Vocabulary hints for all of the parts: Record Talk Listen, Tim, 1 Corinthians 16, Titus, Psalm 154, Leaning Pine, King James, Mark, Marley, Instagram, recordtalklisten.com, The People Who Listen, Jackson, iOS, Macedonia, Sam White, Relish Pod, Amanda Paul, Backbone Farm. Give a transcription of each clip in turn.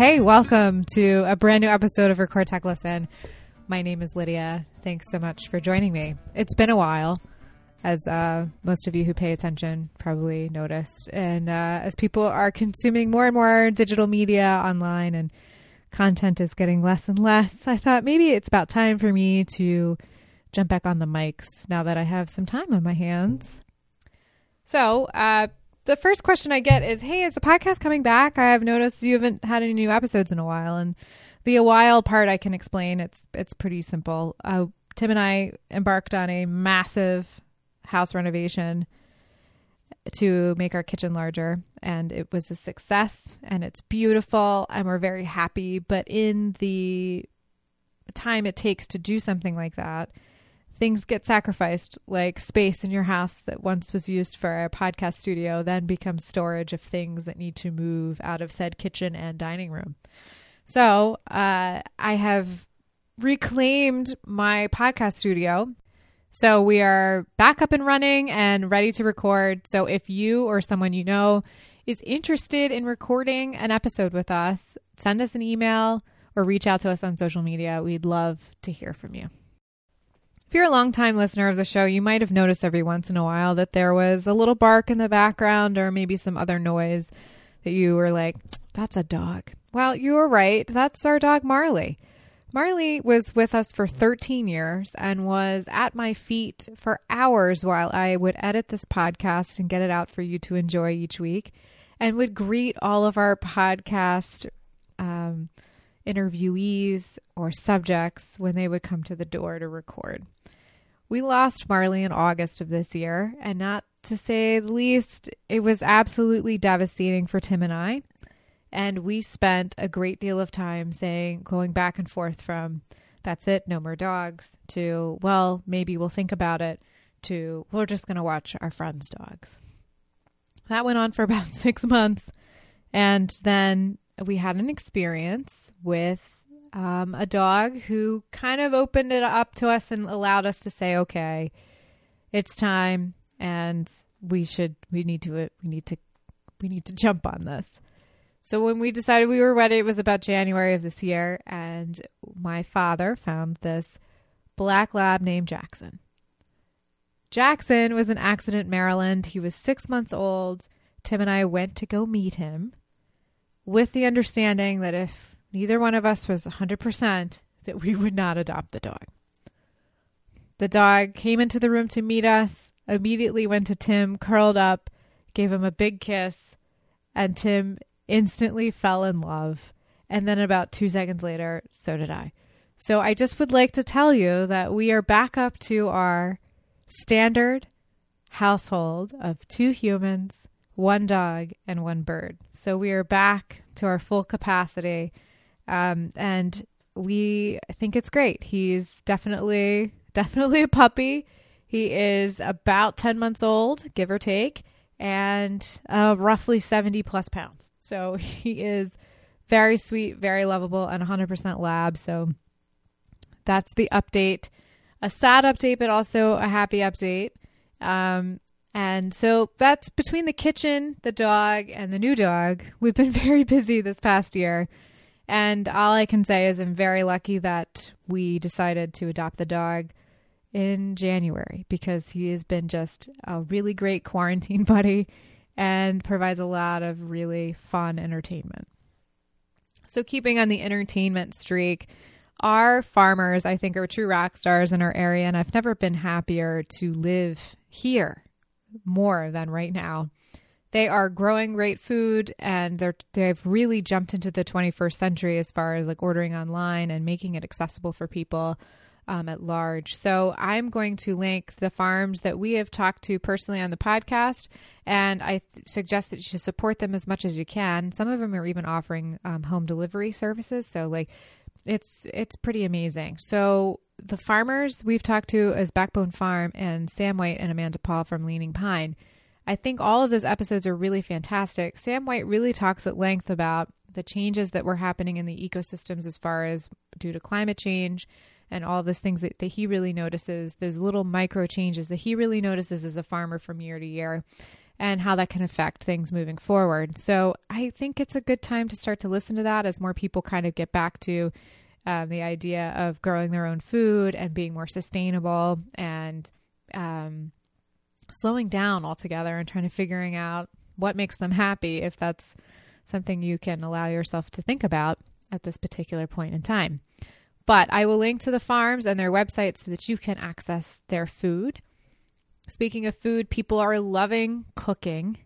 Hey, welcome to a brand new episode of Record Talk Listen. My name is Lydia. Thanks so much for joining me. It's been a while, as most of you who pay attention probably noticed. And as people are consuming more and more digital media online and content is getting less and less, I thought maybe it's about time for me to jump back on the mics now that I have some time on my hands. So the first question I get is, hey, is the podcast coming back? I have noticed you haven't had any new episodes in a while. And the a while part I can explain. It's pretty simple. Tim and I embarked on a massive house renovation to make our kitchen larger. And it was a success and it's beautiful and we're very happy. But in the time it takes to do something like that, things get sacrificed, like space in your house that once was used for a podcast studio then becomes storage of things that need to move out of said kitchen and dining room. So I have reclaimed my podcast studio. So we are back up and running and ready to record. So if you or someone you know is interested in recording an episode with us, send us an email or reach out to us on social media. We'd love to hear from you. If you're a longtime listener of the show, you might have noticed every once in a while that there was a little bark in the background or maybe some other noise that you were like, that's a dog. Well, you were right. That's our dog, Marley. Marley was with us for 13 years and was at my feet for hours while I would edit this podcast and get it out for you to enjoy each week, and would greet all of our podcast interviewees or subjects when they would come to the door to record. We lost Marley in August of this year, and not to say the least, it was absolutely devastating for Tim and I. And we spent a great deal of time going back and forth from, that's it, no more dogs, to, well, maybe we'll think about it, to, we're just going to watch our friends' dogs. That went on for about 6 months. And then we had an experience with a dog who kind of opened it up to us and allowed us to say, okay, it's time, and we need to jump on this. So when we decided we were ready, it was about January of this year, and my father found this black lab named Jackson. Jackson was in Accident, Maryland. He was 6 months old. Tim and I went to go meet him, with the understanding that if neither one of us was 100%, that we would not adopt the dog. The dog came into the room to meet us, immediately went to Tim, curled up, gave him a big kiss, and Tim instantly fell in love. And then about 2 seconds later, so did I. So I just would like to tell you that we are back up to our standard household of two humans, one dog, and one bird. So we are back to our full capacity. And I think it's great. He's definitely a puppy. He is about 10 months old, give or take, and roughly 70 plus pounds. So he is very sweet, very lovable, and 100% lab. So that's the update. A sad update, but also a happy update. And so that's between the kitchen, the dog, and the new dog. We've been very busy this past year. And all I can say is I'm very lucky that we decided to adopt the dog in January, because he has been just a really great quarantine buddy and provides a lot of really fun entertainment. So keeping on the entertainment streak, our farmers, I think, are true rock stars in our area. And I've never been happier to live here more than right now. They are growing great food, and they've really jumped into the 21st century as far as like ordering online and making it accessible for people at large. So I'm going to link the farms that we have talked to personally on the podcast, and I suggest that you should support them as much as you can. Some of them are even offering home delivery services. So like it's pretty amazing. So the farmers we've talked to is Backbone Farm and Sam White and Amanda Paul from Leaning Pine. I think all of those episodes are really fantastic. Sam White really talks at length about the changes that were happening in the ecosystems as far as due to climate change and all those things that he really notices, those little micro changes that he really notices as a farmer from year to year. and how that can affect things moving forward. So I think it's a good time to start to listen to that as more people kind of get back to the idea of growing their own food and being more sustainable and slowing down altogether and trying to figuring out what makes them happy, if that's something you can allow yourself to think about at this particular point in time. But I will link to the farms and their websites so that you can access their food. Speaking of food, people are loving cooking,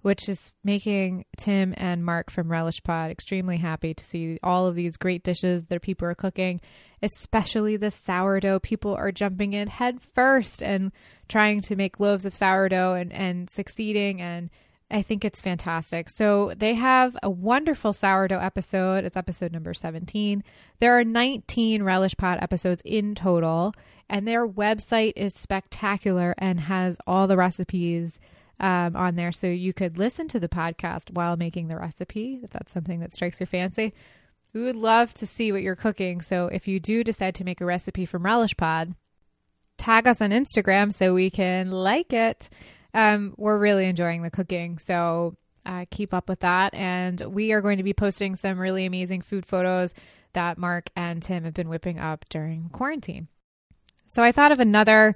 which is making Tim and Mark from Relish Pod extremely happy to see all of these great dishes that people are cooking, especially the sourdough. People are jumping in head first and trying to make loaves of sourdough and succeeding, and I think it's fantastic. So they have a wonderful sourdough episode. It's episode number 17. There are 19 Relish Pod episodes in total, and their website is spectacular and has all the recipes on there. So you could listen to the podcast while making the recipe, if that's something that strikes your fancy. We would love to see what you're cooking. So if you do decide to make a recipe from Relish Pod, tag us on Instagram so we can like it. We're really enjoying the cooking, so keep up with that. And we are going to be posting some really amazing food photos that Mark and Tim have been whipping up during quarantine. So I thought of another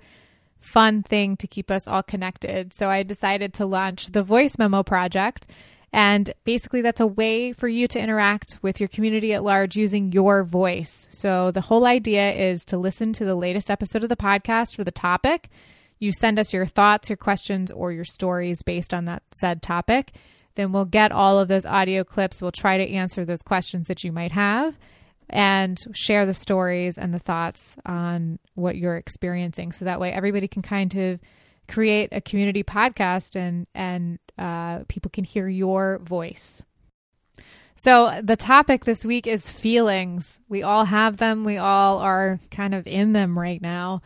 fun thing to keep us all connected. So I decided to launch the Voice Memo Project. And basically that's a way for you to interact with your community at large using your voice. So the whole idea is to listen to the latest episode of the podcast for the topic. You send us your thoughts, your questions, or your stories based on that said topic. Then we'll get all of those audio clips. We'll try to answer those questions that you might have and share the stories and the thoughts on what you're experiencing. So that way everybody can kind of create a community podcast and people can hear your voice. So the topic this week is feelings. We all have them. We all are kind of in them right now.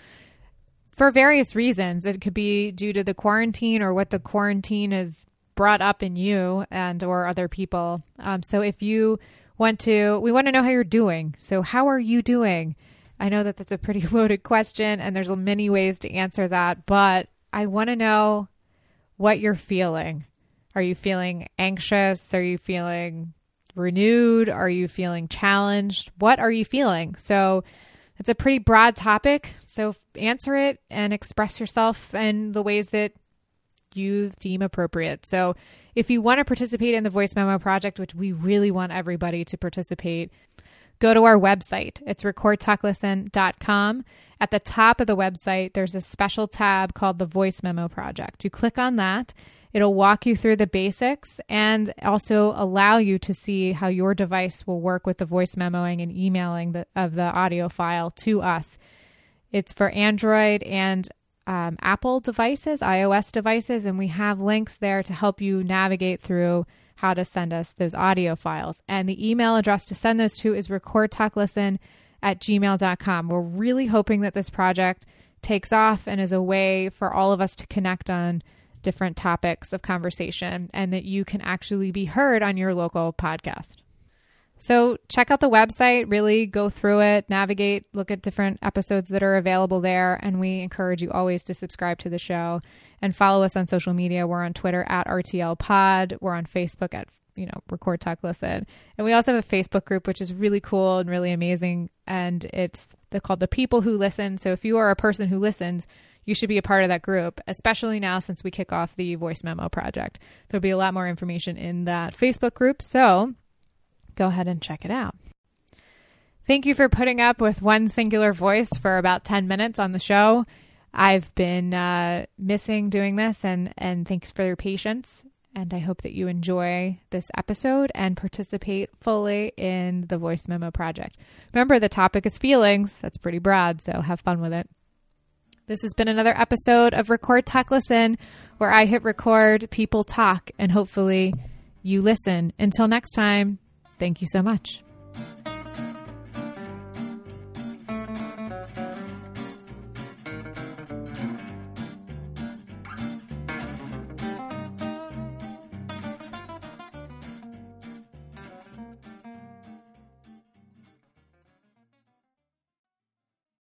For various reasons. It could be due to the quarantine or what the quarantine has brought up in you and or other people. So if you want to, we want to know how you're doing. So how are you doing? I know that that's a pretty loaded question and there's many ways to answer that, but I want to know what you're feeling. Are you feeling anxious? Are you feeling renewed? Are you feeling challenged? What are you feeling? So it's a pretty broad topic, so answer it and express yourself in the ways that you deem appropriate. So if you want to participate in the Voice Memo Project, which we really want everybody to participate, go to our website. It's recordtalklisten.com. At the top of the website, there's a special tab called the Voice Memo Project. You click on that. It'll walk you through the basics and also allow you to see how your device will work with the voice memoing and emailing of the audio file to us. It's for Android and Apple devices, iOS devices, and we have links there to help you navigate through how to send us those audio files. And the email address to send those to is recordtalklisten@gmail.com. We're really hoping that this project takes off and is a way for all of us to connect on different topics of conversation and that you can actually be heard on your local podcast. So check out the website, really go through it, navigate, look at different episodes that are available there. And we encourage you always to subscribe to the show and follow us on social media. We're on Twitter @RTLpod. We're on Facebook at Record Talk Listen. And we also have a Facebook group, which is really cool and really amazing. And it's called The People Who Listen. So if you are a person who listens, you should be a part of that group, especially now since we kick off the Voice Memo Project. There'll be a lot more information in that Facebook group, so go ahead and check it out. Thank you for putting up with one singular voice for about 10 minutes on the show. I've been missing doing this, and thanks for your patience. And I hope that you enjoy this episode and participate fully in the Voice Memo Project. Remember, the topic is feelings. That's pretty broad, so have fun with it. This has been another episode of Record Talk Listen, where I hit record, people talk, and hopefully you listen. Until next time, thank you so much.